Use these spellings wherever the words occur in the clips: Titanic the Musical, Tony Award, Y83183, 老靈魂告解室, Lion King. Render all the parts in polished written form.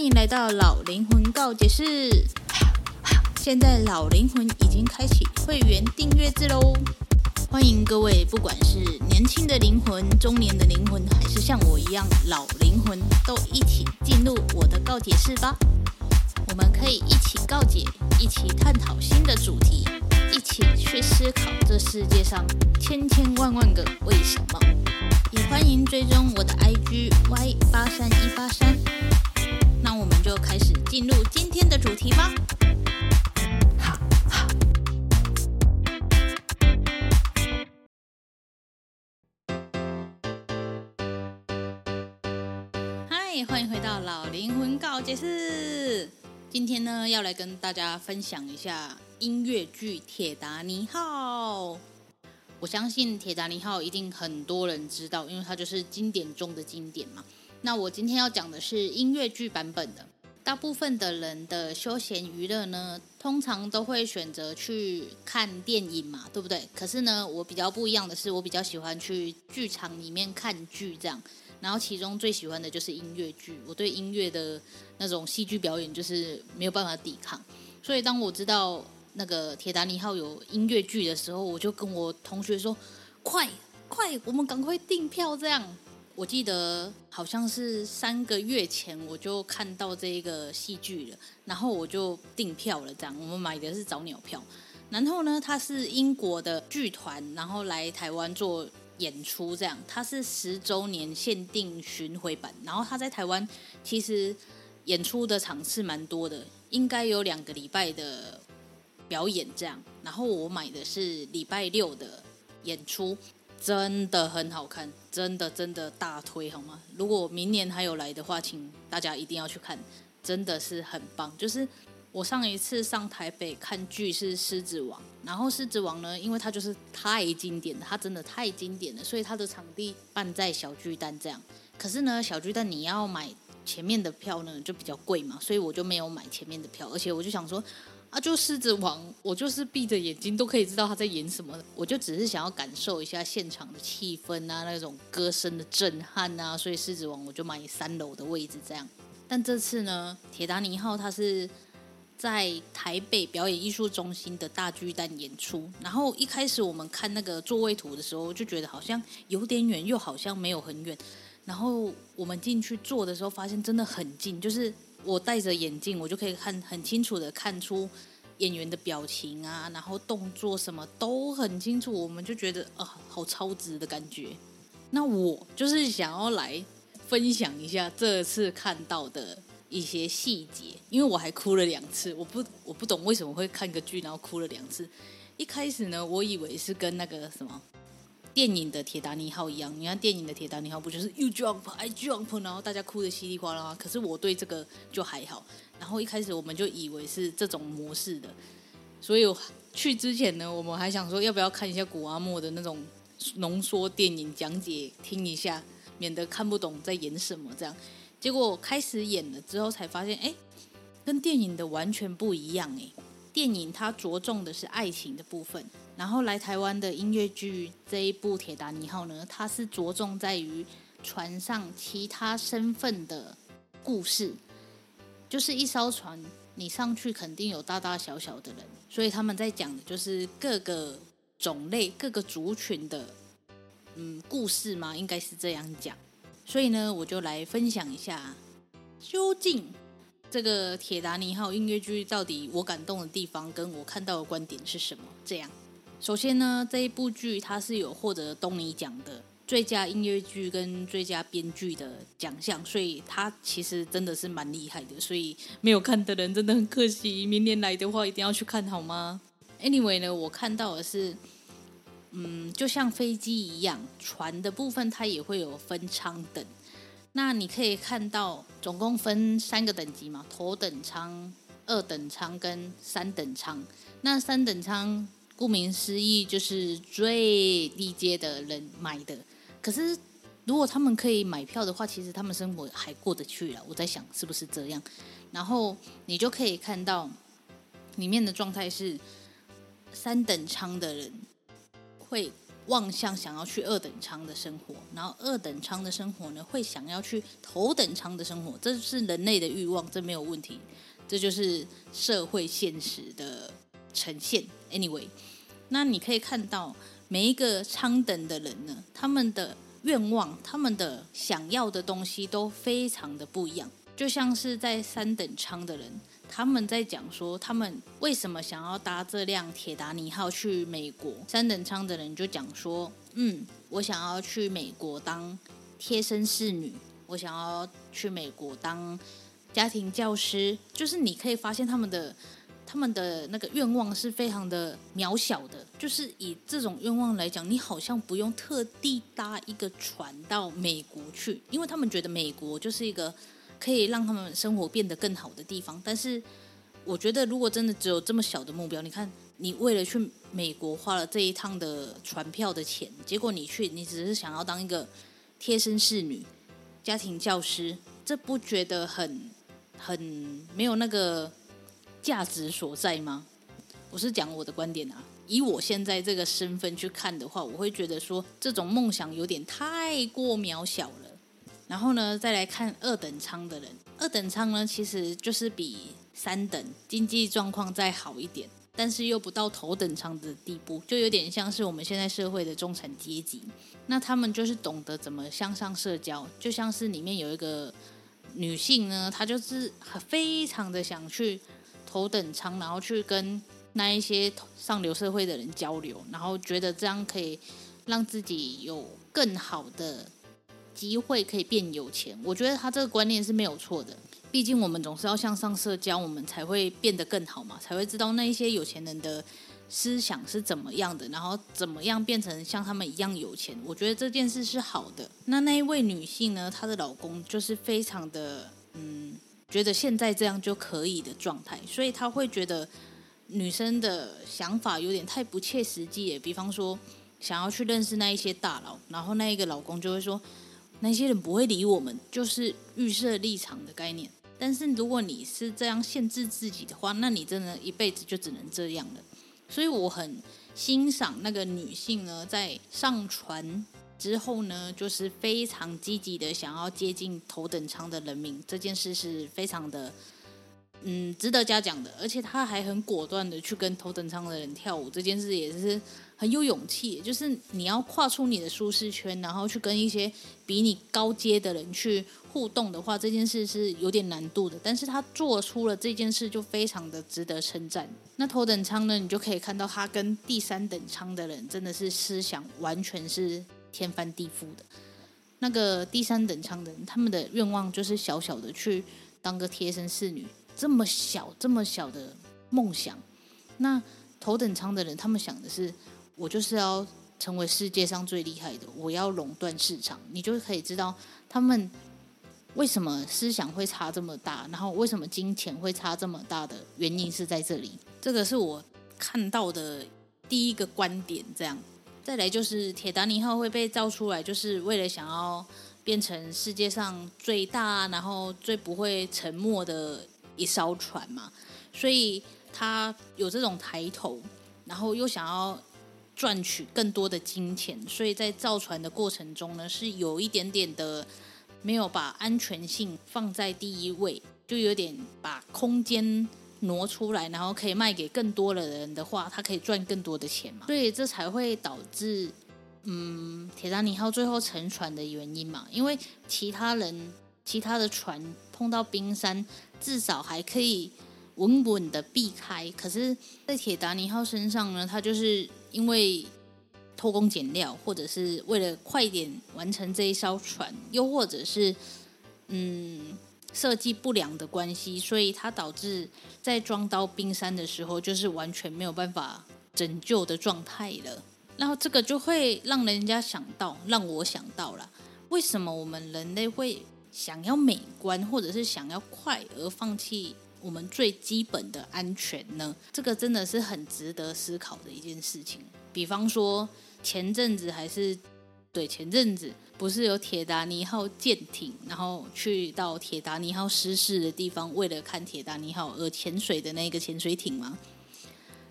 欢迎来到老灵魂告解室。现在老灵魂已经开启会员订阅制喽，欢迎各位，不管是年轻的灵魂、中年的灵魂，还是像我一样老灵魂，都一起进入我的告解室吧。我们可以一起告解，一起探讨新的主题，一起去思考这世界上千千万万个为什么。也欢迎追踪我的 IG Y83183。那我们就开始进入今天的主题吧。欢迎回到老灵魂告解室。今天呢，要来跟大家分享一下音乐剧《铁达尼号》。我相信《铁达尼号》一定很多人知道，因为它就是经典中的经典嘛。那我今天要讲的是音乐剧版本的。大部分的人的休闲娱乐呢，通常都会选择去看电影嘛，对不对？可是呢，我比较不一样的是，我比较喜欢去剧场里面看剧这样。然后其中最喜欢的就是音乐剧，我对音乐的那种戏剧表演就是没有办法抵抗，所以当我知道那个《铁达尼号》有音乐剧的时候，我就跟我同学说：“快，我们赶快订票！”这样，我记得好像是3个月前我就看到这个戏剧了，然后我就订票了。这样，我们买的是早鸟票。然后呢，它是英国的剧团，然后来台湾做演出这样，它是10周年限定巡回版，然后它在台湾其实演出的场次蛮多的，应该有2个礼拜的表演这样。然后我买的是礼拜6的演出，真的很好看，真的大推好吗？如果明年还有来的话，请大家一定要去看，真的是很棒。就是我上一次上台北看剧是《狮子王》，然后《狮子王》呢，因为它就是太经典了，它真的太经典了，所以它的场地办在小巨蛋这样。可是呢，小巨蛋你要买前面的票呢，就比较贵嘛，所以我就没有买前面的票，而且我就想说，就《狮子王》，我就是闭着眼睛都可以知道他在演什么，我就只是想要感受一下现场的气氛啊，那种歌声的震撼啊，所以《狮子王》我就买3楼的位置这样。但这次呢，《铁达尼号》它是在台北表演艺术中心的大巨蛋演出，然后一开始我们看那个座位图的时候，就觉得好像有点远，又好像没有很远。然后我们进去坐的时候，发现真的很近，就是我戴着眼镜，我就可以看很清楚的看出演员的表情啊，然后动作什么都很清楚，我们就觉得好超值的感觉。那我就是想要来分享一下这次看到的一些细节，因为我还哭了2次，我不懂为什么会看个剧然后哭了2次。一开始呢，我以为是跟那个什么电影的《铁达尼号》一样，你看电影的《铁达尼号》不就是 You jump, I jump， 然后大家哭得稀里哗啦。可是我对这个就还好，然后一开始我们就以为是这种模式的，所以去之前呢，我们还想说要不要看一下古阿莫的那种浓缩电影讲解听一下，免得看不懂在演什么这样。结果开始演了之后才发现，跟电影的完全不一样。电影它着重的是爱情的部分，然后来台湾的音乐剧这一部《铁达尼号》呢，它是着重在于船上其他身份的故事。就是一艘船，你上去肯定有大大小小的人，所以他们在讲的就是各个种类、各个族群的故事嘛，应该是这样讲。所以呢，我就来分享一下，究竟这个《铁达尼号》音乐剧到底我感动的地方，跟我看到的观点是什么？这样，首先呢，这一部剧它是有获得东尼奖的最佳音乐剧跟最佳编剧的奖项，所以它其实真的是蛮厉害的。所以没有看的人真的很可惜，明年来的话一定要去看好吗 ？Anyway 呢，我看到的是，就像飞机一样，船的部分它也会有分舱等。那你可以看到，总共分3个等级嘛，头等舱、2等舱跟3等舱。那3等舱顾名思义就是最低阶的人买的。可是如果他们可以买票的话，其实他们生活还过得去了。我在想是不是这样？然后你就可以看到里面的状态是3等舱的人会望向想要去二等舱的生活，然后二等舱的生活呢会想要去头等舱的生活，这是人类的欲望，这没有问题，这就是社会现实的呈现。 anyway， 那你可以看到每一个舱等的人呢，他们的愿望，他们的想要的东西都非常的不一样。就像是在三等舱的人，他们在讲说他们为什么想要搭这辆铁达尼号去美国，三等舱的人就讲说我想要去美国当贴身侍女，我想要去美国当家庭教师，就是你可以发现他们的那个愿望是非常的渺小的，就是以这种愿望来讲，你好像不用特地搭一个船到美国去，因为他们觉得美国就是一个可以让他们生活变得更好的地方。但是我觉得如果真的只有这么小的目标，你看你为了去美国花了这一趟的船票的钱，结果你去你只是想要当一个贴身侍女、家庭教师，这不觉得很没有那个价值所在吗？我是讲我的观点啊，以我现在这个身份去看的话，我会觉得说这种梦想有点太过渺小了。然后呢，再来看二等舱的人，二等舱呢其实就是比三等经济状况再好一点，但是又不到头等舱的地步，就有点像是我们现在社会的中产阶级。那他们就是懂得怎么向上社交，就像是里面有一个女性呢，她就是非常的想去头等舱，然后去跟那一些上流社会的人交流，然后觉得这样可以让自己有更好的机会可以变有钱。我觉得他这个观念是没有错的，毕竟我们总是要向上社交，我们才会变得更好嘛，才会知道那一些有钱人的思想是怎么样的，然后怎么样变成像他们一样有钱。我觉得这件事是好的。那一位女性呢，她的老公就是非常的觉得现在这样就可以的状态，所以她会觉得女生的想法有点太不切实际耶。比方说想要去认识那一些大佬，然后那一个老公就会说那些人不会理我们，就是预设立场的概念。但是如果你是这样限制自己的话，那你真的一辈子就只能这样了。所以我很欣赏那个女性呢，在上船之后呢，就是非常积极的想要接近头等舱的人民，这件事是非常的值得嘉奖的。而且她还很果断的去跟头等舱的人跳舞，这件事也是很有勇气，就是你要跨出你的舒适圈，然后去跟一些比你高阶的人去互动的话，这件事是有点难度的，但是他做出了这件事就非常的值得称赞。那头等舱呢，你就可以看到他跟第三等舱的人真的是思想完全是天翻地覆的。那个第三等舱的人，他们的愿望就是小小的去当个贴身侍女，这么小的梦想。那头等舱的人，他们想的是我就是要成为世界上最厉害的，我要垄断市场。你就可以知道他们为什么思想会差这么大，然后为什么金钱会差这么大的原因是在这里。这个是我看到的第一个观点。这样再来就是铁达尼号会被造出来，就是为了想要变成世界上最大然后最不会沉没的一艘船嘛，所以他有这种抬头，然后又想要赚取更多的金钱，所以在造船的过程中呢，是有一点点的没有把安全性放在第一位，就有点把空间挪出来，然后可以卖给更多的人的话，他可以赚更多的钱嘛，所以这才会导致铁达尼号最后沉船的原因嘛。因为其他的船碰到冰山至少还可以稳稳的避开，可是在铁达尼号身上呢，它就是因为偷工减料，或者是为了快点完成这一艘船，又或者是设计不良的关系，所以它导致在撞到冰山的时候就是完全没有办法拯救的状态了。然后这个就会让人家想到，让我想到了为什么我们人类会想要美观或者是想要快而放弃我们最基本的安全呢？这个真的是很值得思考的一件事情。比方说前阵子不是有铁达尼号舰艇，然后去到铁达尼号失事的地方，为了看铁达尼号而潜水的那个潜水艇吗？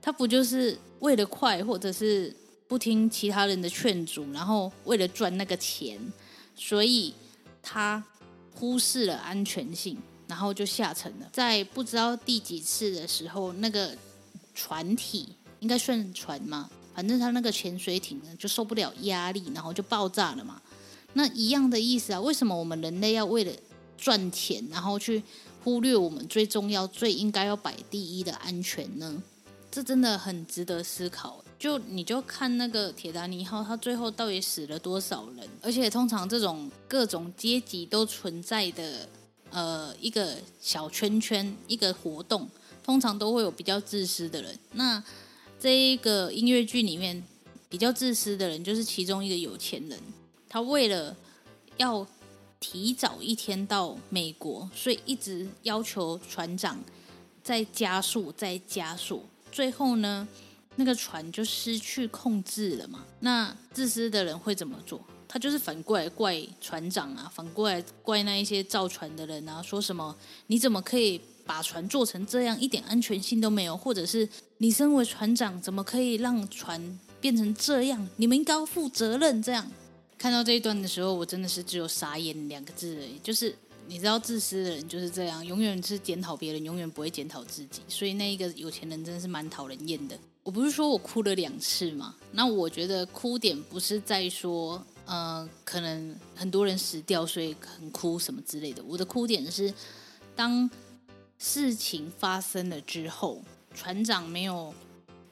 它不就是为了快或者是不听其他人的劝阻，然后为了赚那个钱，所以他忽视了安全性，然后就下沉了。在不知道第几次的时候，那个船体应该算船嘛，反正他那个潜水艇呢就受不了压力，然后就爆炸了嘛。那一样的意思啊，为什么我们人类要为了赚钱，然后去忽略我们最重要、最应该要摆第一的安全呢？这真的很值得思考。就你就看那个铁达尼号，它最后到底死了多少人？而且通常这种各种阶级都存在的一个小圈圈、一个活动，通常都会有比较自私的人。那这一个音乐剧里面，比较自私的人就是其中一个有钱人，他为了要提早一天到美国，所以一直要求船长再加速再加速，最后呢那个船就失去控制了嘛。那自私的人会怎么做？他就是反过来怪船长啊，反过来怪那一些造船的人啊，说什么你怎么可以把船做成这样，一点安全性都没有，或者是你身为船长怎么可以让船变成这样，你们应该要负责任。这样看到这一段的时候，我真的是只有傻眼两个字而已。就是你知道自私的人就是这样，永远是检讨别人，永远不会检讨自己，所以那一个有钱人真的是蛮讨人厌的。我不是说我哭了2次嘛？那我觉得哭点不是在说可能很多人死掉所以很哭什么之类的，我的哭点是当事情发生了之后，船长没有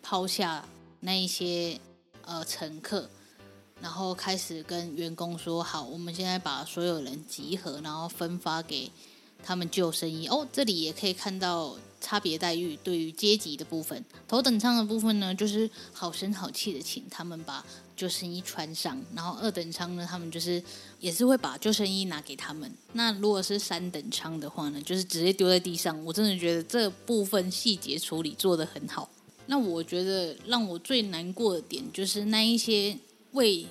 抛下那一些乘客，然后开始跟员工说好，我们现在把所有人集合，然后分发给他们救生衣。哦，这里也可以看到差别待遇对于阶级的部分。头等舱的部分呢，就是好声好气的请他们把救生衣穿上，然后二等舱呢，他们就是也是会把救生衣拿给他们。那如果是3等舱的话呢，就是直接丢在地上。我真的觉得这部分细节处理做得很好。那我觉得让我最难过的点就是那一些为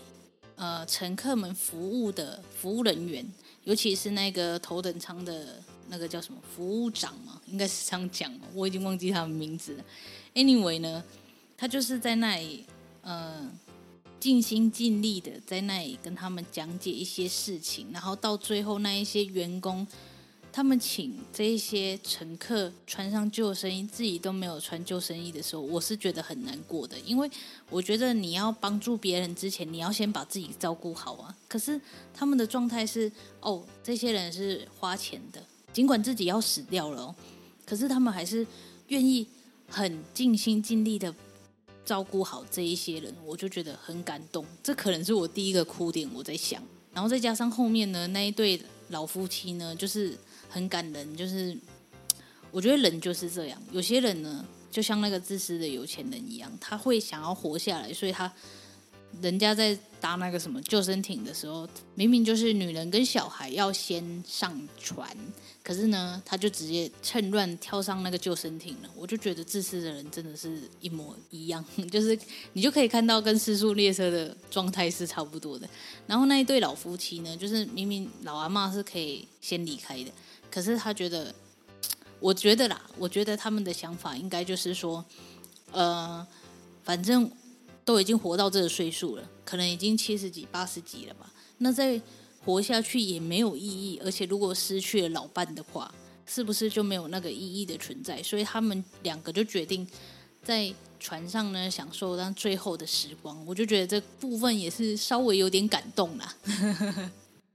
乘客们服务的服务人员，尤其是那个头等舱的那个叫什么服务长嘛，应该是这样讲，我已经忘记他的名字了。Anyway 呢，他就是在那里尽心尽力的在那里跟他们讲解一些事情，然后到最后那一些员工，他们请这一些乘客穿上救生衣，自己都没有穿救生衣的时候，我是觉得很难过的。因为我觉得你要帮助别人之前，你要先把自己照顾好啊。可是他们的状态是，哦，这些人是花钱的，尽管自己要死掉了，可是他们还是愿意很尽心尽力的照顾好这一些人，我就觉得很感动。这可能是我第一个哭点，我在想。然后再加上后面呢，那一对老夫妻呢，就是很感人，就是我觉得人就是这样，有些人呢就像那个自私的有钱人一样，他会想要活下来，所以他人家在搭那个什么救生艇的时候，明明就是女人跟小孩要先上船，可是呢他就直接趁乱跳上那个救生艇了。我就觉得自私的人真的是一模一样，就是你就可以看到跟失速列车的状态是差不多的。然后那一对老夫妻呢，就是明明老阿嬷是可以先离开的，可是他觉得，我觉得他们的想法应该就是说，反正都已经活到这个岁数了，可能已经70几、80几了吧，那再活下去也没有意义，而且如果失去了老伴的话，是不是就没有那个意义的存在？所以他们2个就决定在船上呢享受到最后的时光。我就觉得这部分也是稍微有点感动啦。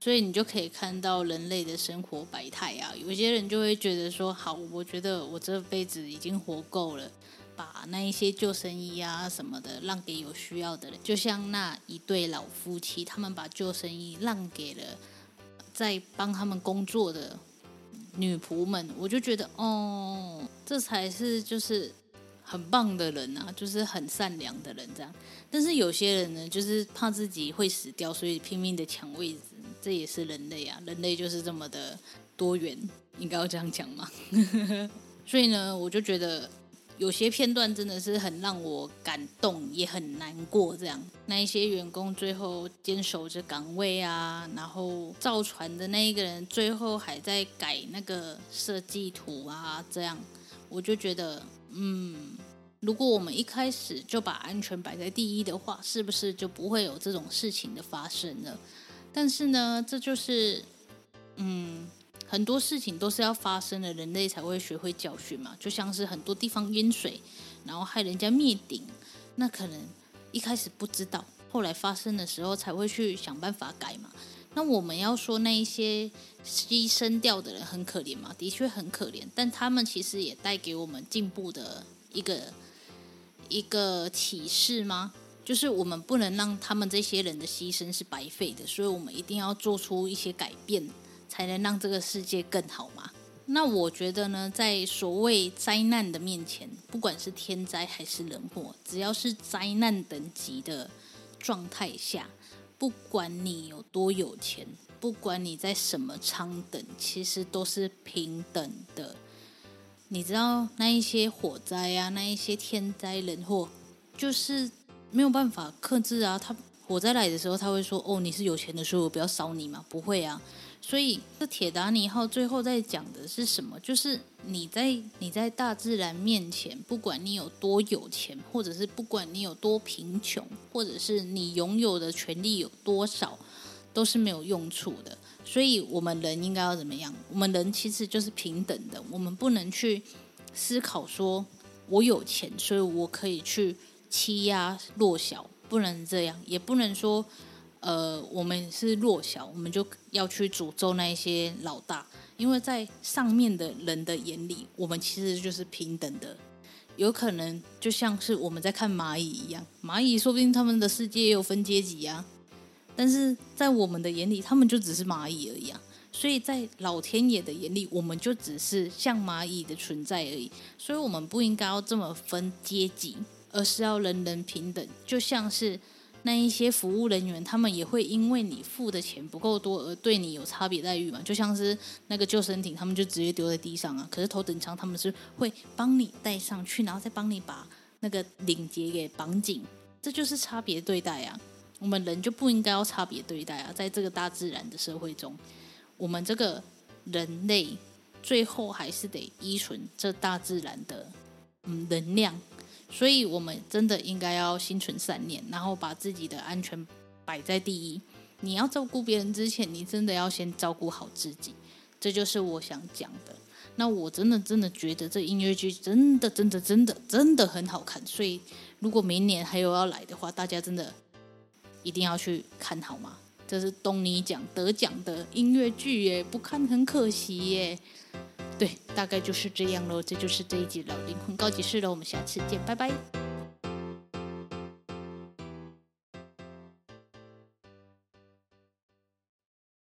所以你就可以看到人类的生活百态啊，有些人就会觉得说，好，我觉得我这辈子已经活够了，把那一些救生衣啊什么的让给有需要的人。就像那一对老夫妻，他们把救生衣让给了在帮他们工作的女仆们，我就觉得哦，这才是就是很棒的人啊，就是很善良的人这样。但是有些人呢，就是怕自己会死掉，所以拼命的抢位置，这也是人类啊，人类就是这么的多元，应该要这样讲嘛。所以呢，我就觉得有些片段真的是很让我感动，也很难过这样。那一些员工最后坚守着岗位啊，然后造船的那一个人最后还在改那个设计图啊，这样我就觉得如果我们一开始就把安全摆在第一的话，是不是就不会有这种事情的发生了？但是呢，这就是很多事情都是要发生的，人类才会学会教训嘛。就像是很多地方淹水，然后害人家灭顶，那可能一开始不知道，后来发生的时候才会去想办法改嘛。那我们要说那一些牺牲掉的人很可怜嘛，的确很可怜，但他们其实也带给我们进步的一个启示吗？就是我们不能让他们这些人的牺牲是白费的，所以我们一定要做出一些改变，才能让这个世界更好嘛。那我觉得呢，在所谓灾难的面前，不管是天灾还是人祸，只要是灾难等级的状态下，不管你有多有钱，不管你在什么舱等，其实都是平等的。你知道那一些火灾啊，那一些天灾人祸，就是没有办法克制啊。他火灾来的时候，他会说：“哦，你是有钱的，所以我不要烧你嘛。”不会啊。所以这铁达尼号最后在讲的是什么？就是你在大自然面前，不管你有多有钱，或者是不管你有多贫穷，或者是你拥有的权利有多少，都是没有用处的。所以我们人应该要怎么样？我们人其实就是平等的，我们不能去思考说我有钱，所以我可以去欺压弱小，不能这样，也不能说我们是弱小，我们就要去诅咒那一些老大，因为在上面的人的眼里，我们其实就是平等的。有可能就像是我们在看蚂蚁一样，蚂蚁说不定他们的世界也有分阶级啊，但是在我们的眼里，他们就只是蚂蚁而已啊。所以在老天爷的眼里，我们就只是像蚂蚁的存在而已。所以我们不应该要这么分阶级，而是要人人平等。就像是那一些服务人员，他们也会因为你付的钱不够多而对你有差别待遇嘛。就像是那个救生艇，他们就直接丢在地上啊。可是头等舱他们是会帮你带上去，然后再帮你把那个领结给绑紧，这就是差别对待啊。我们人就不应该要差别对待啊。在这个大自然的社会中，我们这个人类最后还是得依存这大自然的能量，所以我们真的应该要心存善念，然后把自己的安全摆在第一。你要照顾别人之前，你真的要先照顾好自己，这就是我想讲的。那我真的觉得这音乐剧真的很好看，所以如果明年还有要来的话，大家真的一定要去看好吗？这是东尼奖得奖的音乐剧耶，不看很可惜耶。对，大概就是这样咯，这就是这一集老灵魂告解室了，我们下次见，拜拜。